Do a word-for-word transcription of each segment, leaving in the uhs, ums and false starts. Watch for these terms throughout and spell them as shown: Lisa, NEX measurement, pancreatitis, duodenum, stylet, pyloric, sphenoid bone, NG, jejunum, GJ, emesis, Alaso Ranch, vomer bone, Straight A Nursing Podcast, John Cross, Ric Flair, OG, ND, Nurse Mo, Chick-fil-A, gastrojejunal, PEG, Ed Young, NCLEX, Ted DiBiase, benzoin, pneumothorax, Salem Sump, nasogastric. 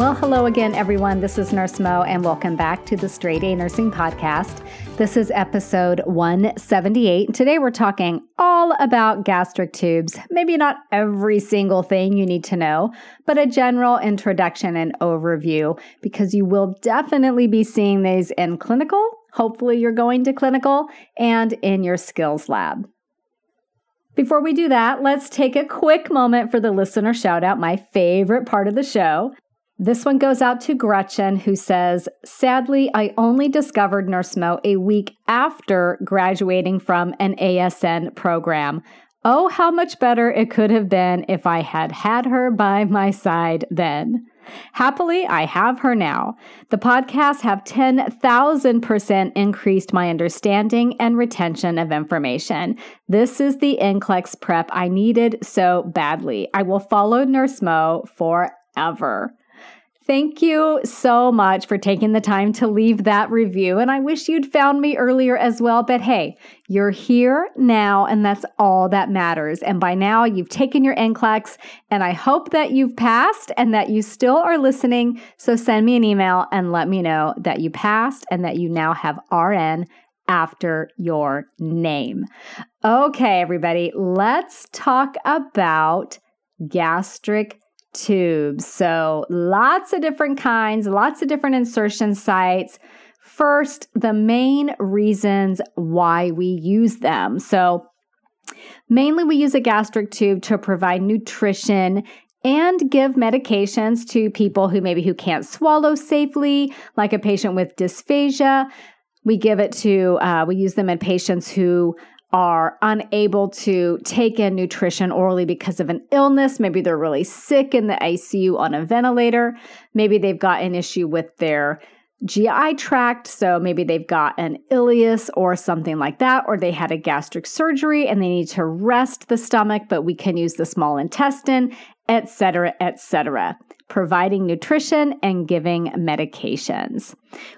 Well, hello again, everyone. This is Nurse Mo, and welcome back to the Straight A Nursing Podcast. This is episode one seventy-eight, and today we're talking all about gastric tubes. Maybe not every single thing you need to know, but a general introduction and overview, because you will definitely be seeing these in clinical, hopefully you're going to clinical, and in your skills lab. Before we do that, let's take a quick moment for the listener shout out, my favorite part of the show. This one goes out to Gretchen, who says, sadly, I only discovered Nurse Mo a week after graduating from an A S N program. Oh, how much better it could have been if I had had her by my side then. Happily, I have her now. The podcasts have ten thousand percent increased my understanding and retention of information. This is the N C L E X prep I needed so badly. I will follow Nurse Mo forever. Thank you so much for taking the time to leave that review. And I wish you'd found me earlier as well. But hey, you're here now, and that's all that matters. And by now, you've taken your N C L E X, and I hope that you've passed and that you still are listening. So send me an email and let me know that you passed and that you now have R N after your name. Okay, everybody, let's talk about gastric tubes. So lots of different kinds, lots of different insertion sites. First, the main reasons why we use them. So mainly we use a gastric tube to provide nutrition and give medications to people who maybe who can't swallow safely, like a patient with dysphagia. We give it to, uh, we use them in patients who are unable to take in nutrition orally because of an illness. Maybe they're really sick in the I C U on a ventilator. Maybe they've got an issue with their G I tract, so maybe they've got an ileus or something like that, or they had a gastric surgery and they need to rest the stomach, but we can use the small intestine, et cetera, et cetera, providing nutrition and giving medications.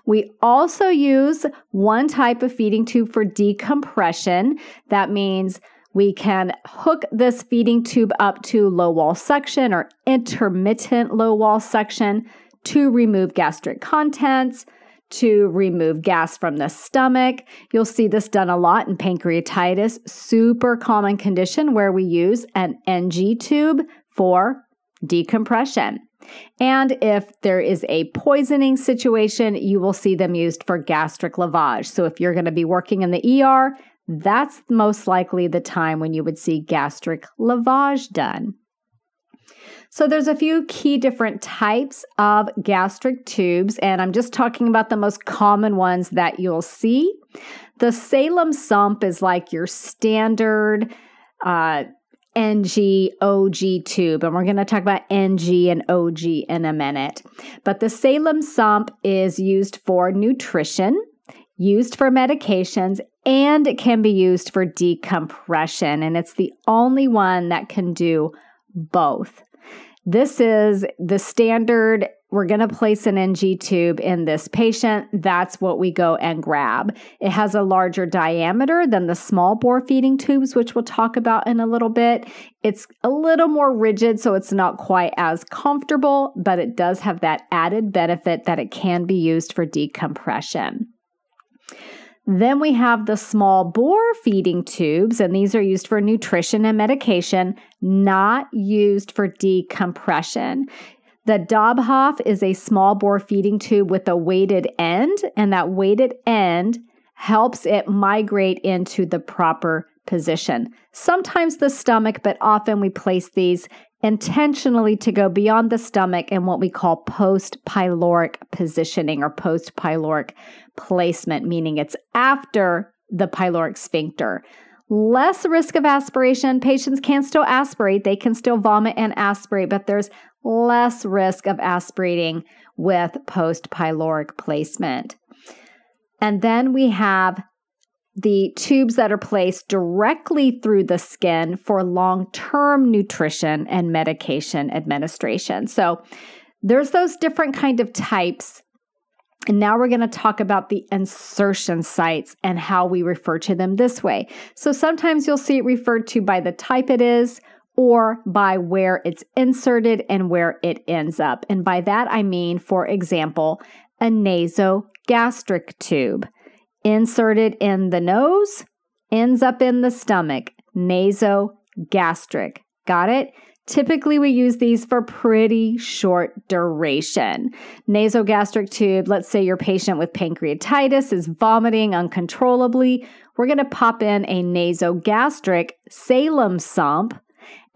We also use one type of feeding tube for decompression. That means we can hook this feeding tube up to low wall suction or intermittent low wall suction to remove gastric contents, to remove gas from the stomach. You'll see this done a lot in pancreatitis, super common condition where we use an N G tube for decompression. And if there is a poisoning situation, you will see them used for gastric lavage. So if you're going to be working in the E R, that's most likely the time when you would see gastric lavage done. So there's a few key different types of gastric tubes, and I'm just talking about the most common ones that you'll see. The Salem Sump is like your standard uh, N G O G tube, and we're going to talk about N G and O G in a minute. But the Salem Sump is used for nutrition, used for medications, and it can be used for decompression, and it's the only one that can do both. This is the standard. We're going to place an N G tube in this patient. That's what we go and grab. It has a larger diameter than the small bore feeding tubes, which we'll talk about in a little bit. It's a little more rigid, so it's not quite as comfortable, but it does have that added benefit that it can be used for decompression. Then we have the small bore feeding tubes, and these are used for nutrition and medication, not used for decompression. The Dobhoff is a small bore feeding tube with a weighted end, and that weighted end helps it migrate into the proper position. Sometimes the stomach, but often we place these intentionally to go beyond the stomach in what we call post-pyloric positioning or post-pyloric placement, meaning it's after the pyloric sphincter. Less risk of aspiration. Patients can still aspirate. They can still vomit and aspirate, but there's less risk of aspirating with post-pyloric placement. And then we have the tubes that are placed directly through the skin for long-term nutrition and medication administration. So there's those different kind of types. And now we're going to talk about the insertion sites and how we refer to them this way. So sometimes you'll see it referred to by the type it is or by where it's inserted and where it ends up. And by that, I mean, for example, a nasogastric tube inserted in the nose, ends up in the stomach, nasogastric. Got it? Typically, we use these for pretty short duration. Nasogastric tube, let's say your patient with pancreatitis is vomiting uncontrollably. We're going to pop in a nasogastric Salem Sump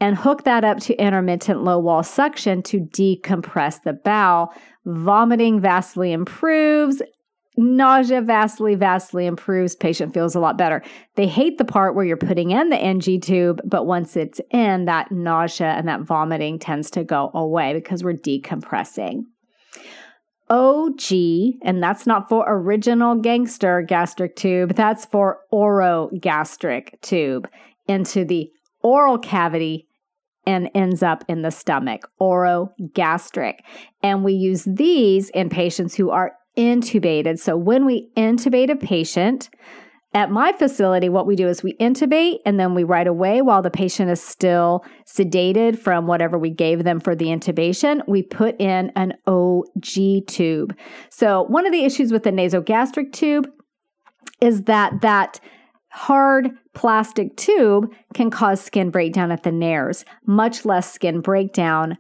and hook that up to intermittent low wall suction to decompress the bowel. Vomiting vastly improves. Nausea vastly, vastly improves. Patient feels a lot better. They hate the part where you're putting in the N G tube, but once it's in, that nausea and that vomiting tends to go away because we're decompressing. O G, and that's not for original gangster gastric tube, that's for orogastric tube, into the oral cavity and ends up in the stomach, orogastric. And we use these in patients who are intubated. So when we intubate a patient at my facility, what we do is we intubate and then we right away, while the patient is still sedated from whatever we gave them for the intubation, we put in an O G tube. So one of the issues with the nasogastric tube is that that hard plastic tube can cause skin breakdown at the nares, much less skin breakdown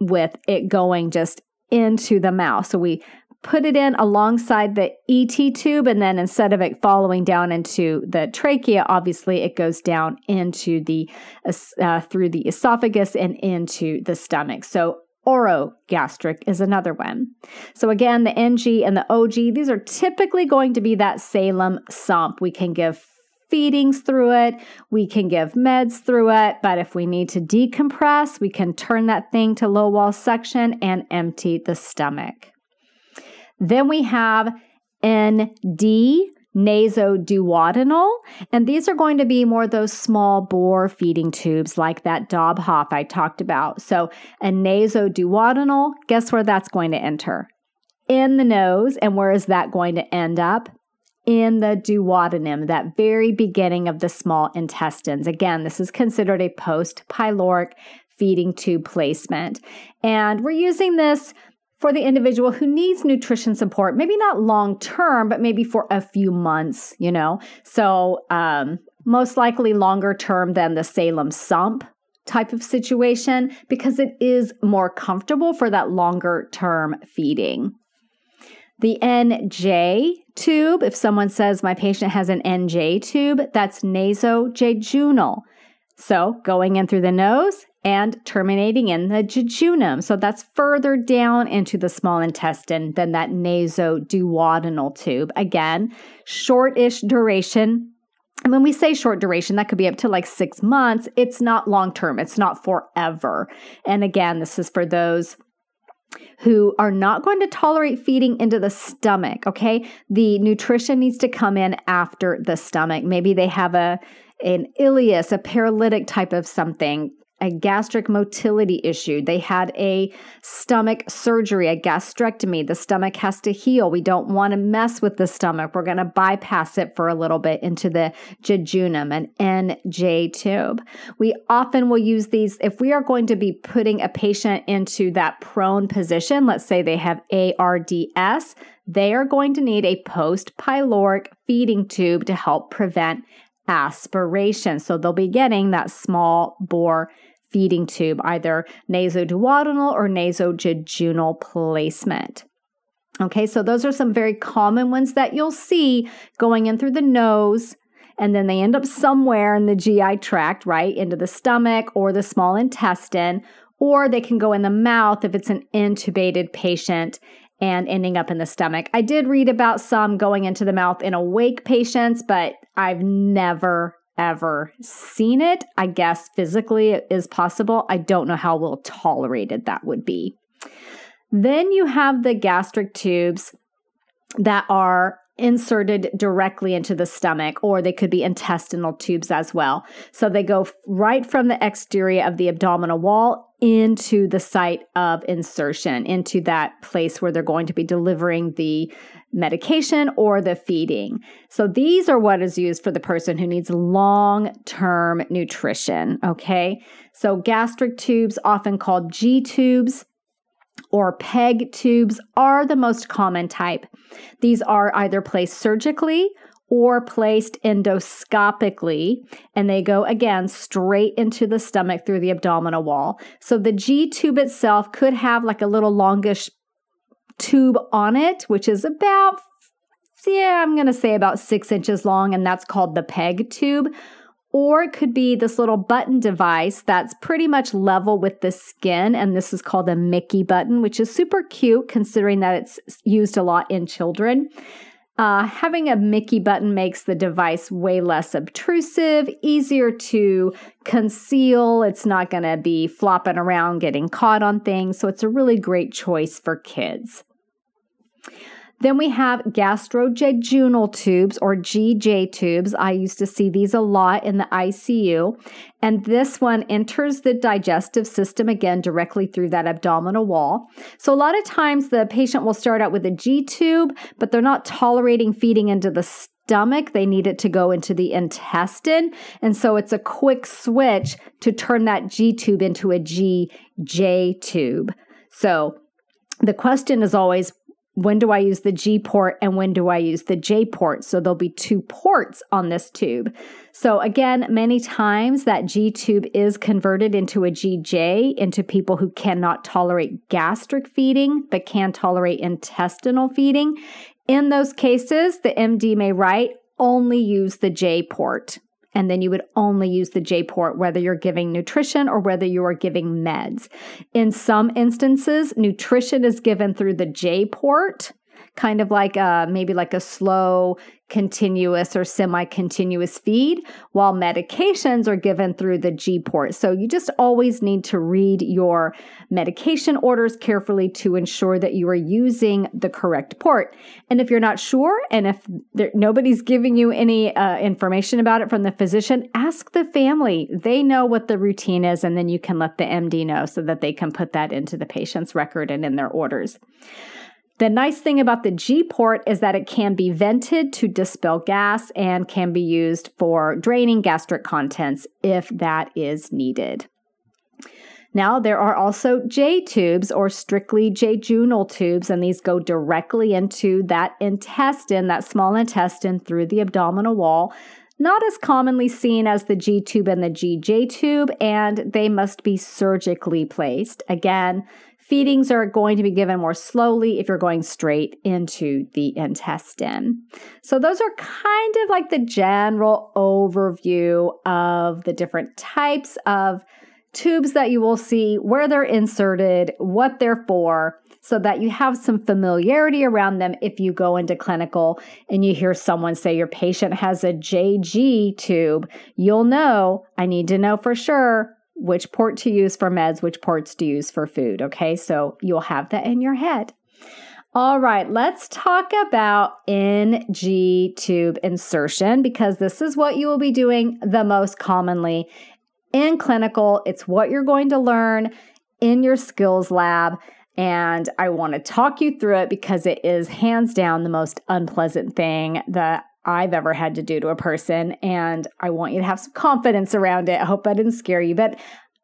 with it going just into the mouth. So we put it in alongside the E T tube, and then instead of it following down into the trachea, obviously it goes down into the uh, through the esophagus and into the stomach. So orogastric is another one. So again, the N G and the O G, these are typically going to be that Salem Sump. We can give feedings through it, we can give meds through it, but if we need to decompress, we can turn that thing to low wall suction and empty the stomach. Then we have N D, nasoduodenal, and these are going to be more those small bore feeding tubes like that Dobhoff I talked about. So a nasoduodenal, guess where that's going to enter? In the nose, and where is that going to end up? In the duodenum, that very beginning of the small intestines. Again, this is considered a post-pyloric feeding tube placement. And we're using this for the individual who needs nutrition support, maybe not long term, but maybe for a few months, you know. So um, most likely longer term than the Salem Sump type of situation, because it is more comfortable for that longer term feeding. The N J tube, if someone says my patient has an N J tube, that's nasojejunal. So going in through the nose and terminating in the jejunum. So that's further down into the small intestine than that nasoduodenal tube. Again, short-ish duration. And when we say short duration, that could be up to like six months. It's not long-term. It's not forever. And again, this is for those who are not going to tolerate feeding into the stomach, okay? The nutrition needs to come in after the stomach. Maybe they have a an ileus, a paralytic type of something, a gastric motility issue. They had a stomach surgery, a gastrectomy. The stomach has to heal. We don't want to mess with the stomach. We're going to bypass it for a little bit into the jejunum, an N J tube. We often will use these if we are going to be putting a patient into that prone position. Let's say they have A R D S. They are going to need a post-pyloric feeding tube to help prevent aspiration. So they'll be getting that small bore feeding tube, either nasoduodenal or nasojejunal placement. Okay, so those are some very common ones that you'll see going in through the nose, and then they end up somewhere in the G I tract, right, into the stomach or the small intestine, or they can go in the mouth if it's an intubated patient and ending up in the stomach. I did read about some going into the mouth in awake patients, but I've never, ever seen it. I guess physically it is possible. I don't know how well tolerated that would be. Then you have the gastric tubes that are inserted directly into the stomach, or they could be intestinal tubes as well. So they go right from the exterior of the abdominal wall into the site of insertion, into that place where they're going to be delivering the medication or the feeding. So these are what is used for the person who needs long-term nutrition, okay? So gastric tubes, often called G-tubes, or PEG tubes, are the most common type. These are either placed surgically or placed endoscopically, and they go, again, straight into the stomach through the abdominal wall. So the G-tube itself could have like a little longish tube on it, which is about, yeah, I'm going to say about six inches long, and that's called the PEG tube. Or it could be this little button device that's pretty much level with the skin, and this is called a Mickey button, which is super cute considering that it's used a lot in children. Uh, having a Mickey button makes the device way less obtrusive, easier to conceal. It's not going to be flopping around getting caught on things, so it's a really great choice for kids. Then we have gastrojejunal tubes, or G J tubes. I used to see these a lot in the I C U. And this one enters the digestive system, again, directly through that abdominal wall. So a lot of times the patient will start out with a G tube, but they're not tolerating feeding into the stomach. They need it to go into the intestine. And so it's a quick switch to turn that G tube into a G J tube. So the question is always, when do I use the G port and when do I use the J port? So there'll be two ports on this tube. So again, many times that G tube is converted into a G J into people who cannot tolerate gastric feeding but can tolerate intestinal feeding. In those cases, the M D may write, only use the J port. And then you would only use the J port whether you're giving nutrition or whether you are giving meds. In some instances, nutrition is given through the J port, kind of like a, maybe like a slow, continuous or semi-continuous feed, while medications are given through the G port. So you just always need to read your medication orders carefully to ensure that you are using the correct port. And if you're not sure, and if there, nobody's giving you any uh, information about it from the physician, ask the family. They know what the routine is, and then you can let the M D know so that they can put that into the patient's record and in their orders. The nice thing about the G-port is that it can be vented to dispel gas and can be used for draining gastric contents if that is needed. Now, there are also J-tubes, or strictly jejunal tubes, and these go directly into that intestine, that small intestine, through the abdominal wall. Not as commonly seen as the G-tube and the G J tube, and they must be surgically placed. Again, feedings are going to be given more slowly if you're going straight into the intestine. So those are kind of like the general overview of the different types of tubes that you will see, where they're inserted, what they're for, so that you have some familiarity around them if you go into clinical and you hear someone say your patient has a J G tube. You'll know, I need to know for sure which port to use for meds, which ports to use for food, okay? So you'll have that in your head. All right, let's talk about N G tube insertion, because this is what you will be doing the most commonly in clinical. It's what you're going to learn in your skills lab, and I want to talk you through it because it is hands down the most unpleasant thing that I've ever had to do to a person, and I want you to have some confidence around it. I hope I didn't scare you, but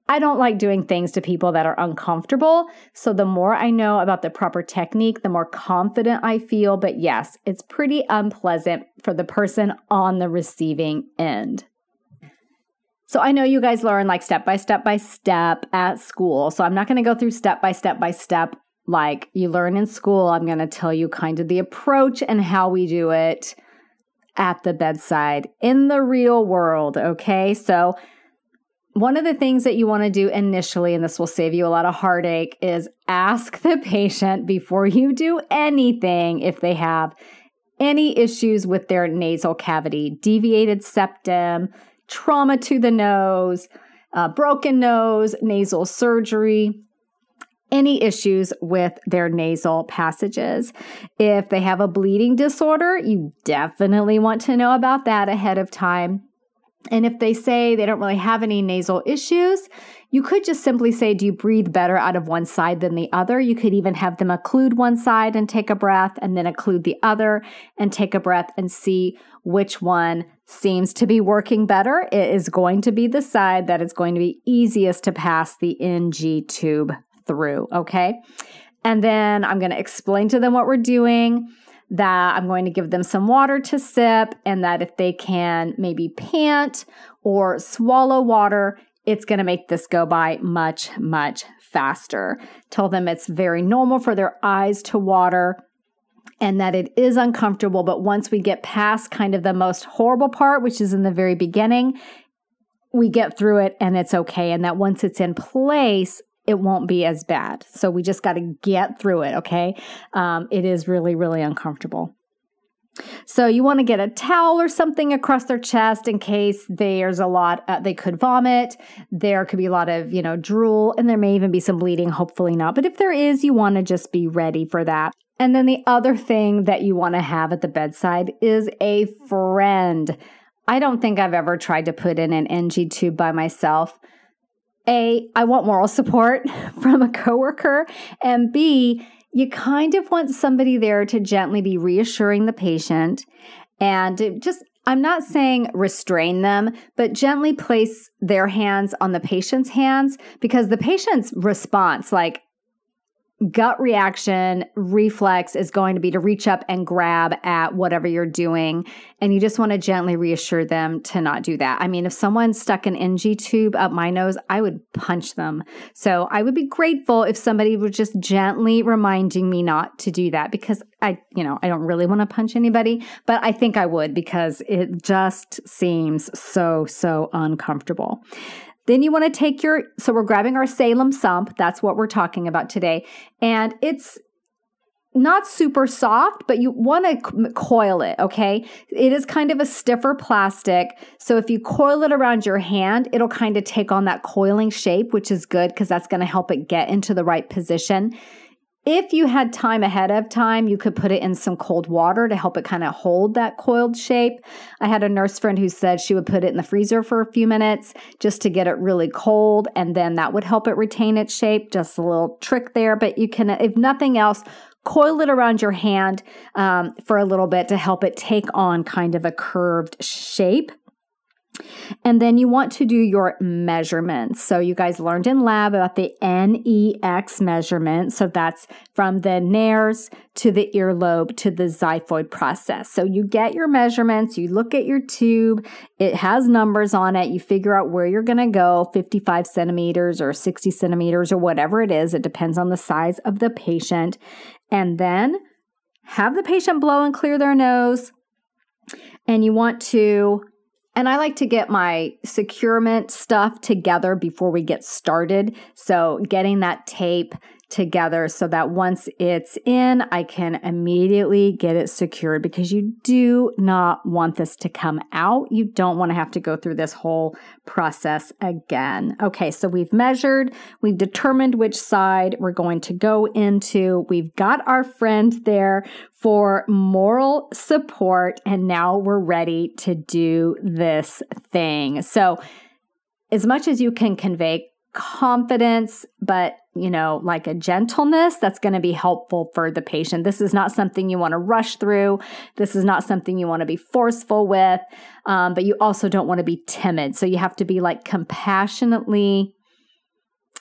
I don't like doing things to people that are uncomfortable. So the more I know about the proper technique, the more confident I feel. But yes, it's pretty unpleasant for the person on the receiving end. So I know you guys learn like step by step by step at school. So I'm not going to go through step by step by step like you learn in school. I'm going to tell you kind of the approach and how we do it at the bedside in the real world, okay? So one of the things that you want to do initially, and this will save you a lot of heartache, is ask the patient before you do anything if they have any issues with their nasal cavity, deviated septum, trauma to the nose, uh, broken nose, nasal surgery, any issues with their nasal passages. If they have a bleeding disorder, you definitely want to know about that ahead of time. And if they say they don't really have any nasal issues, you could just simply say, do you breathe better out of one side than the other? You could even have them occlude one side and take a breath, and then occlude the other and take a breath, and see which one seems to be working better. It is going to be the side that is going to be easiest to pass the N G tube through, okay? And then I'm going to explain to them what we're doing, that I'm going to give them some water to sip, and that if they can maybe pant or swallow water, it's going to make this go by much, much faster. Tell them it's very normal for their eyes to water and that it is uncomfortable, but once we get past kind of the most horrible part, which is in the very beginning, we get through it and it's okay, and that once it's in place, it won't be as bad. So we just got to get through it, okay? Um, it is really, really uncomfortable. So you want to get a towel or something across their chest in case there's a lot, uh, they could vomit. There could be a lot of, you know, drool, and there may even be some bleeding, hopefully not. But if there is, you want to just be ready for that. And then the other thing that you want to have at the bedside is a friend. I don't think I've ever tried to put in an N G tube by myself. A, I want moral support from a coworker, and B, you kind of want somebody there to gently be reassuring the patient and just, I'm not saying restrain them, but gently place their hands on the patient's hands, because the patient's response, like gut reaction, reflex, is going to be to reach up and grab at whatever you're doing, and you just want to gently reassure them to not do that. I mean, if someone stuck an N G tube up my nose, I would punch them. So I would be grateful if somebody was just gently reminding me not to do that, because I, you know, I don't really want to punch anybody, but I think I would, because it just seems so, so uncomfortable. Then you want to take your, so we're grabbing our Salem Sump. That's what we're talking about today. And it's not super soft, but you want to coil it, okay? It is kind of a stiffer plastic. So if you coil it around your hand, it'll kind of take on that coiling shape, which is good because that's going to help it get into the right position. If you had time ahead of time, you could put it in some cold water to help it kind of hold that coiled shape. I had a nurse friend who said she would put it in the freezer for a few minutes just to get it really cold, and then that would help it retain its shape. Just a little trick there, but you can, if nothing else, coil it around your hand um, for a little bit to help it take on kind of a curved shape. And then you want to do your measurements. So you guys learned in lab about the N E X measurement. So that's from the nares to the earlobe to the xiphoid process. So you get your measurements, you look at your tube, it has numbers on it, you figure out where you're going to go, fifty-five centimeters or sixty centimeters or whatever it is. It depends on the size of the patient. And then have the patient blow and clear their nose. And you want to... And I like to get my securement stuff together before we get started. So getting that tape together so that once it's in, I can immediately get it secured, because you do not want this to come out. You don't want to have to go through this whole process again. Okay, so we've measured, we've determined which side we're going to go into. We've got our friend there for moral support, and now we're ready to do this thing. So as much as you can convey confidence, but you know, like a gentleness that's going to be helpful for the patient. This is not something you want to rush through. This is not something you want to be forceful with, um, but you also don't want to be timid. So you have to be like compassionately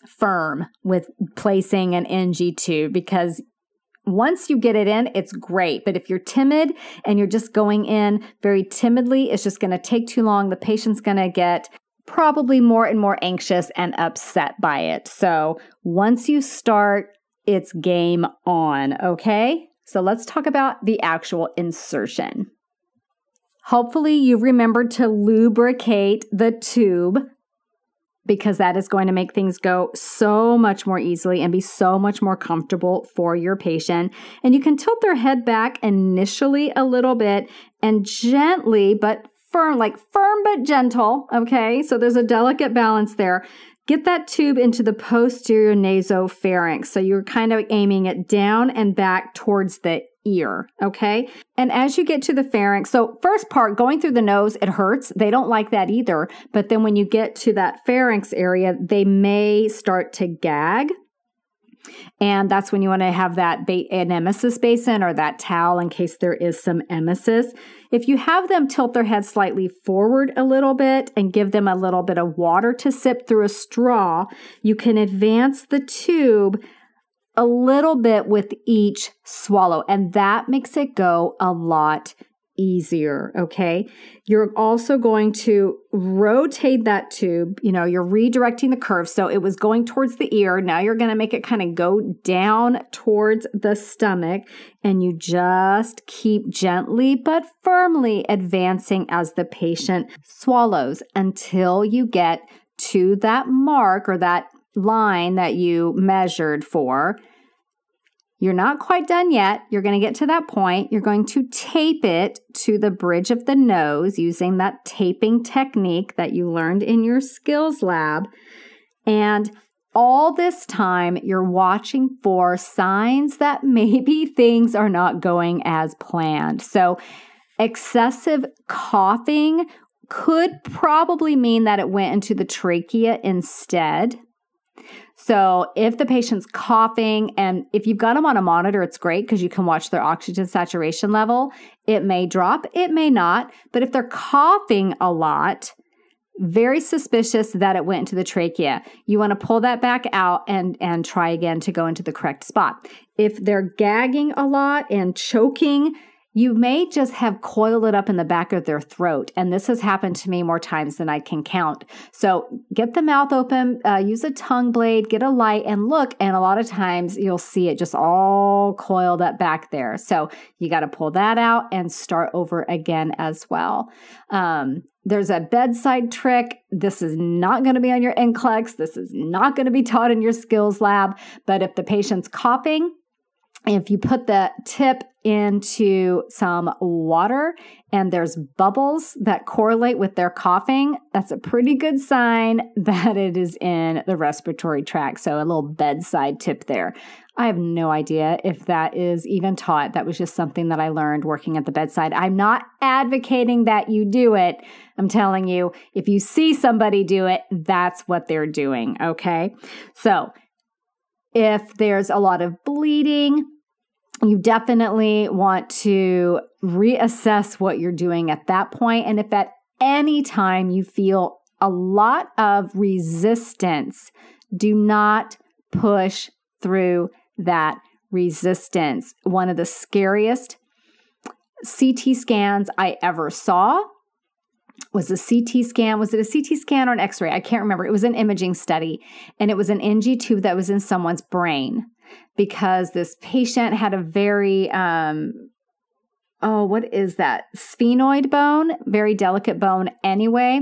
firm with placing an N G tube, because once you get it in, it's great. But if you're timid and you're just going in very timidly, it's just going to take too long. The patient's going to get probably more and more anxious and upset by it. So once you start, it's game on, okay? So let's talk about the actual insertion. Hopefully you remembered to lubricate the tube, because that is going to make things go so much more easily and be so much more comfortable for your patient. And you can tilt their head back initially a little bit and gently, but firm, like firm but gentle, okay? So there's a delicate balance there. Get that tube into the posterior nasopharynx. So you're kind of aiming it down and back towards the ear, okay? And as you get to the pharynx, so first part, going through the nose, it hurts. They don't like that either. But then when you get to that pharynx area, they may start to gag. And that's when you want to have that ba- an emesis basin or that towel in case there is some emesis. If you have them tilt their head slightly forward a little bit and give them a little bit of water to sip through a straw, you can advance the tube a little bit with each swallow, and that makes it go a lot easier, okay? You're also going to rotate that tube. You know, you're redirecting the curve. So it was going towards the ear. Now you're going to make it kind of go down towards the stomach, and you just keep gently but firmly advancing as the patient swallows until you get to that mark or that line that you measured for. You're not quite done yet. You're going to get to that point. You're going to tape it to the bridge of the nose using that taping technique that you learned in your skills lab. And all this time, you're watching for signs that maybe things are not going as planned. So excessive coughing could probably mean that it went into the trachea instead. So if the patient's coughing, and if you've got them on a monitor, it's great because you can watch their oxygen saturation level. It may drop, it may not, but if they're coughing a lot, very suspicious that it went into the trachea. You want to pull that back out and, and try again to go into the correct spot. If they're gagging a lot and choking, you may just have coiled it up in the back of their throat, and this has happened to me more times than I can count. So get the mouth open, uh, use a tongue blade, get a light, and look, and a lot of times you'll see it just all coiled up back there. So you got to pull that out and start over again as well. Um, There's a bedside trick. This is not going to be on your N C L E X. This is not going to be taught in your skills lab, but if the patient's coughing, if you put the tip into some water and there's bubbles that correlate with their coughing, that's a pretty good sign that it is in the respiratory tract. So a little bedside tip there. I have no idea if that is even taught. That was just something that I learned working at the bedside. I'm not advocating that you do it. I'm telling you, if you see somebody do it, that's what they're doing, okay? So if there's a lot of bleeding, you definitely want to reassess what you're doing at that point. And if at any time you feel a lot of resistance, do not push through that resistance. One of the scariest C T scans I ever saw was a C T scan. Was it a C T scan or an X-ray? I can't remember. It was an imaging study, and it was an N G tube that was in someone's brain because this patient had a very, um, oh, what is that? Sphenoid bone, very delicate bone anyway.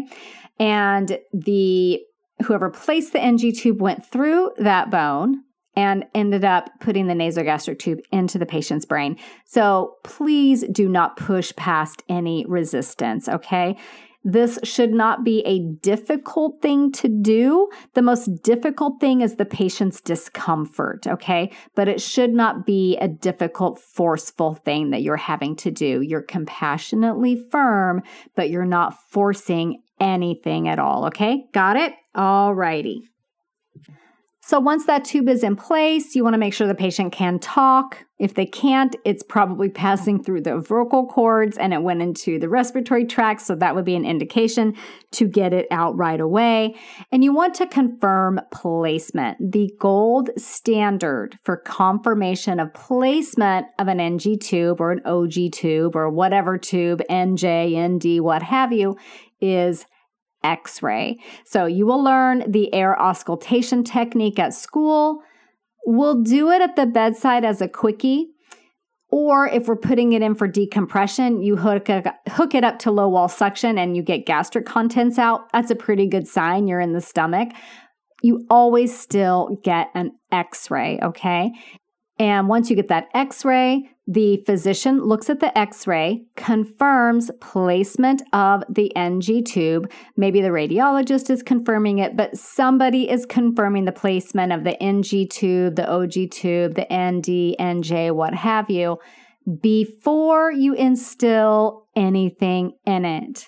And the whoever placed the N G tube went through that bone and ended up putting the nasogastric tube into the patient's brain. So please do not push past any resistance, okay? This should not be a difficult thing to do. The most difficult thing is the patient's discomfort, okay? But it should not be a difficult, forceful thing that you're having to do. You're compassionately firm, but you're not forcing anything at all, okay? Got it? All righty. So once that tube is in place, you want to make sure the patient can talk. If they can't, it's probably passing through the vocal cords and it went into the respiratory tract, so that would be an indication to get it out right away. And you want to confirm placement. The gold standard for confirmation of placement of an N G tube or an O G tube or whatever tube, N J, N D, what have you, is X-ray. So you will learn the air auscultation technique at school. We'll do it at the bedside as a quickie, or if we're putting it in for decompression, you hook, a, hook it up to low wall suction and you get gastric contents out. That's a pretty good sign you're in the stomach. You always still get an X-ray, okay? And once you get that x-ray, the physician looks at the x-ray, confirms placement of the N G tube. Maybe the radiologist is confirming it, but somebody is confirming the placement of the N G tube, the O G tube, the N D, N J, what have you, before you instill anything in it.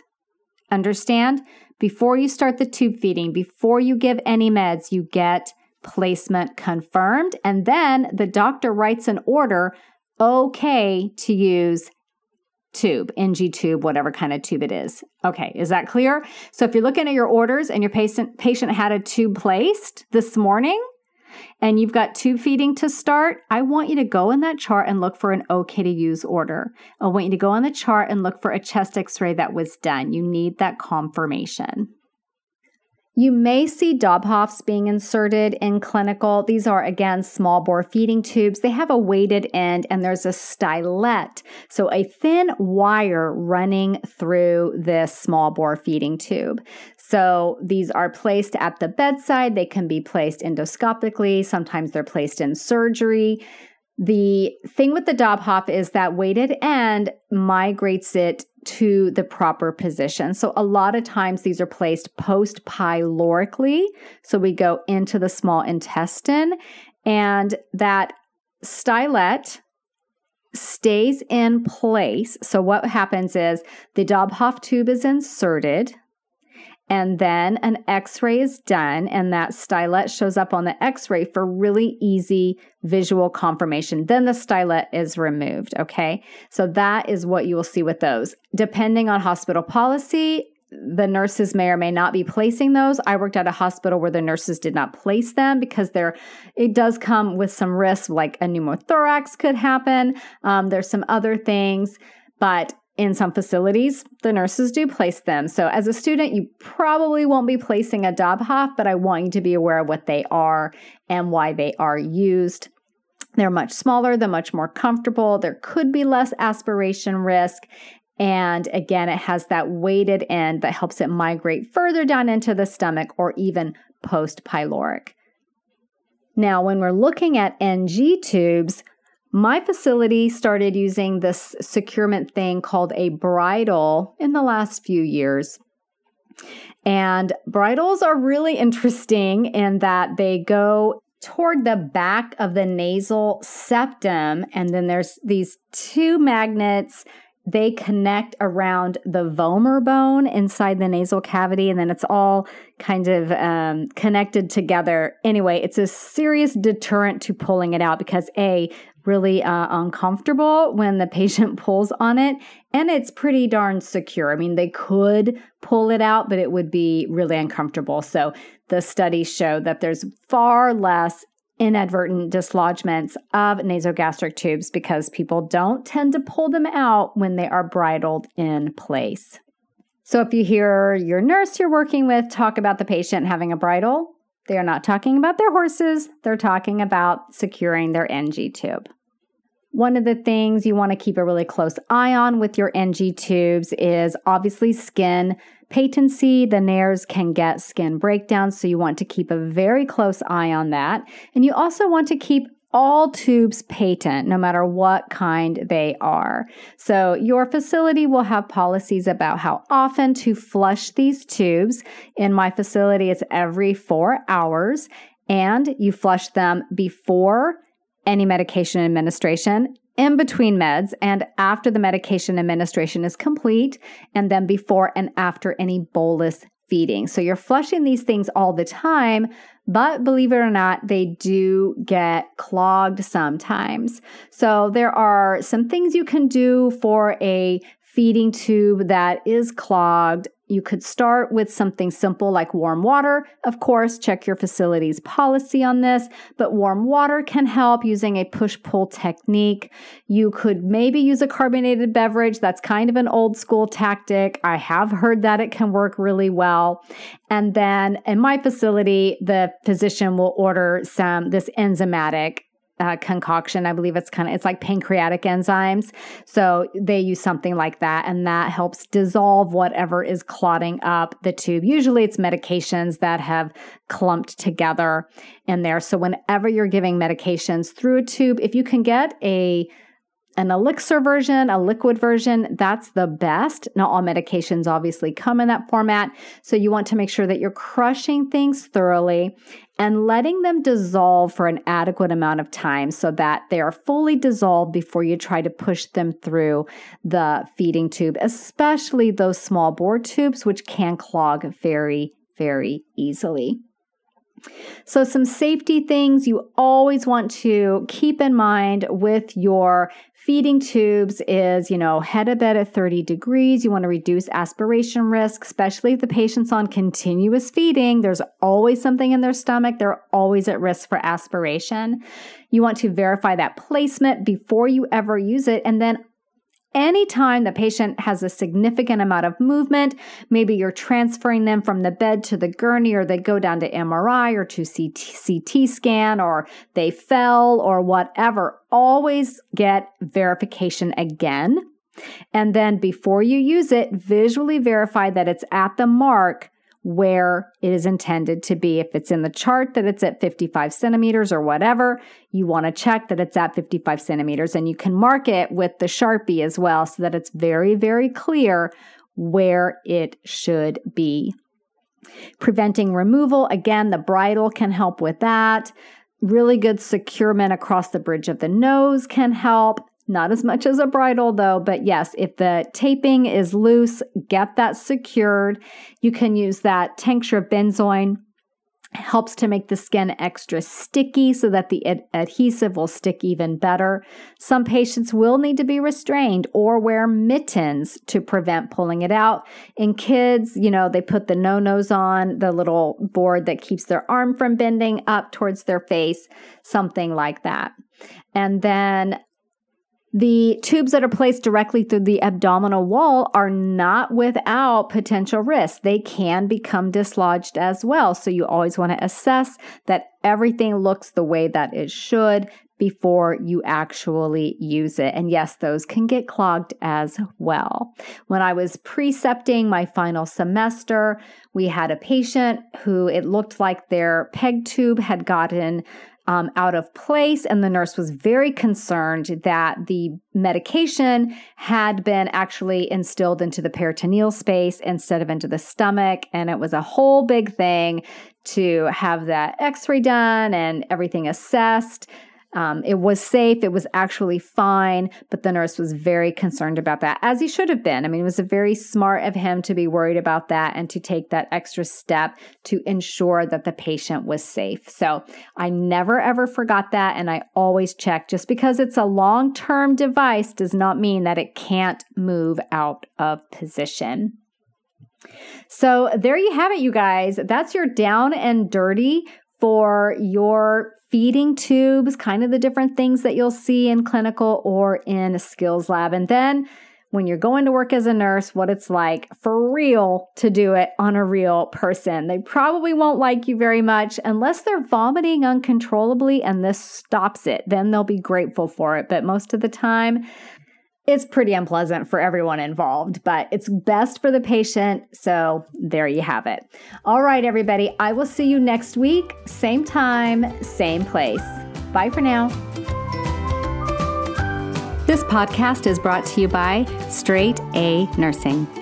Understand? Before you start the tube feeding, before you give any meds, you get placement confirmed, and then the doctor writes an order, okay, to use tube, N G tube, whatever kind of tube it is. Okay, is that clear? So if you're looking at your orders and your patient patient had a tube placed this morning and you've got tube feeding to start, I want you to go in that chart and look for an okay to use order. I want you to go on the chart and look for a chest x-ray that was done. You need that confirmation. You may see Dobhoffs being inserted in clinical. These are, again, small bore feeding tubes. They have a weighted end and there's a stylet, so a thin wire running through this small bore feeding tube. So these are placed at the bedside. They can be placed endoscopically. Sometimes they're placed in surgery. The thing with the Dobhoff is that weighted end migrates it to the proper position. So a lot of times these are placed post-pylorically. So we go into the small intestine and that stylet stays in place. So what happens is the Dobhoff tube is inserted and then an x-ray is done and that stylet shows up on the x-ray for really easy visual confirmation. Then the stylet is removed, okay? So that is what you will see with those. Depending on hospital policy, the nurses may or may not be placing those. I worked at a hospital where the nurses did not place them because there, it does come with some risk, like a pneumothorax could happen. Um, there's some other things, but in some facilities, the nurses do place them. So as a student, you probably won't be placing a Dobhoff, but I want you to be aware of what they are and why they are used. They're much smaller. They're much more comfortable. There could be less aspiration risk. And again, it has that weighted end that helps it migrate further down into the stomach or even post-pyloric. Now, when we're looking at N G tubes, my facility started using this securement thing called a bridle in the last few years. And bridles are really interesting in that they go toward the back of the nasal septum, and then there's these two magnets. They connect around the vomer bone inside the nasal cavity, and then it's all kind of um, connected together. Anyway, it's a serious deterrent to pulling it out because A, really uh, uncomfortable when the patient pulls on it, and it's pretty darn secure. I mean, they could pull it out, but it would be really uncomfortable. So the studies show that there's far less inadvertent dislodgements of nasogastric tubes because people don't tend to pull them out when they are bridled in place. So if you hear your nurse you're working with talk about the patient having a bridle, they are not talking about their horses. They're talking about securing their N G tube. One of the things you want to keep a really close eye on with your N G tubes is obviously skin patency. The nares can get skin breakdowns, so you want to keep a very close eye on that. And you also want to keep all tubes patent, no matter what kind they are. So your facility will have policies about how often to flush these tubes. In my facility, it's every four hours, and you flush them before any medication administration, in between meds, and after the medication administration is complete, and then before and after any bolus feeding. So you're flushing these things all the time, but believe it or not, they do get clogged sometimes. So there are some things you can do for a feeding tube that is clogged. You could start with something simple like warm water. Of course, check your facility's policy on this, but warm water can help using a push-pull technique. You could maybe use a carbonated beverage. That's kind of an old school tactic. I have heard that it can work really well. And then in my facility, the physician will order some this enzymatic uh, concoction. I believe it's kind of, it's like pancreatic enzymes. So they use something like that, and that helps dissolve whatever is clotting up the tube. Usually it's medications that have clumped together in there. So whenever you're giving medications through a tube, if you can get a an elixir version, a liquid version, that's the best. Not all medications obviously come in that format. So you want to make sure that you're crushing things thoroughly and letting them dissolve for an adequate amount of time so that they are fully dissolved before you try to push them through the feeding tube, especially those small bore tubes, which can clog very, very easily. So some safety things you always want to keep in mind with your feeding tubes is, you know, head to bed at thirty degrees. You want to reduce aspiration risk, especially if the patient's on continuous feeding. There's always something in their stomach. They're always at risk for aspiration. You want to verify that placement before you ever use it. And then anytime the patient has a significant amount of movement, maybe you're transferring them from the bed to the gurney, or they go down to M R I or to C T, C T scan, or they fell or whatever, always get verification again. And then before you use it, visually verify that it's at the mark where it is intended to be. If it's in the chart that it's at fifty-five centimeters or whatever, you want to check that it's at fifty-five centimeters, and you can mark it with the Sharpie as well so that it's very, very clear where it should be. Preventing removal. Again, the bridle can help with that. Really good securement across the bridge of the nose can help. Not as much as a bridle though, but yes, if the taping is loose, get that secured. You can use that tincture of benzoin. It helps to make the skin extra sticky so that the ad- adhesive will stick even better. Some patients will need to be restrained or wear mittens to prevent pulling it out. In kids, you know, they put the no-nos on, the little board that keeps their arm from bending up towards their face, something like that. And then the tubes that are placed directly through the abdominal wall are not without potential risk. They can become dislodged as well. So you always want to assess that everything looks the way that it should before you actually use it. And yes, those can get clogged as well. When I was precepting my final semester, we had a patient who it looked like their peg tube had gotten Um, out of place, and the nurse was very concerned that the medication had been actually instilled into the peritoneal space instead of into the stomach, and it was a whole big thing to have that x-ray done and everything assessed. Um, it was safe. It was actually fine, but the nurse was very concerned about that, as he should have been. I mean, it was very smart of him to be worried about that and to take that extra step to ensure that the patient was safe. So I never, ever forgot that, and I always check. Just because it's a long-term device does not mean that it can't move out of position. So there you have it, you guys. That's your down and dirty for your feeding tubes, kind of the different things that you'll see in clinical or in a skills lab. And then when you're going to work as a nurse, what it's like for real to do it on a real person. They probably won't like you very much unless they're vomiting uncontrollably and this stops it. Then they'll be grateful for it. But most of the time, it's pretty unpleasant for everyone involved, but it's best for the patient. So there you have it. All right, everybody. I will see you next week. Same time, same place. Bye for now. This podcast is brought to you by Straight A Nursing.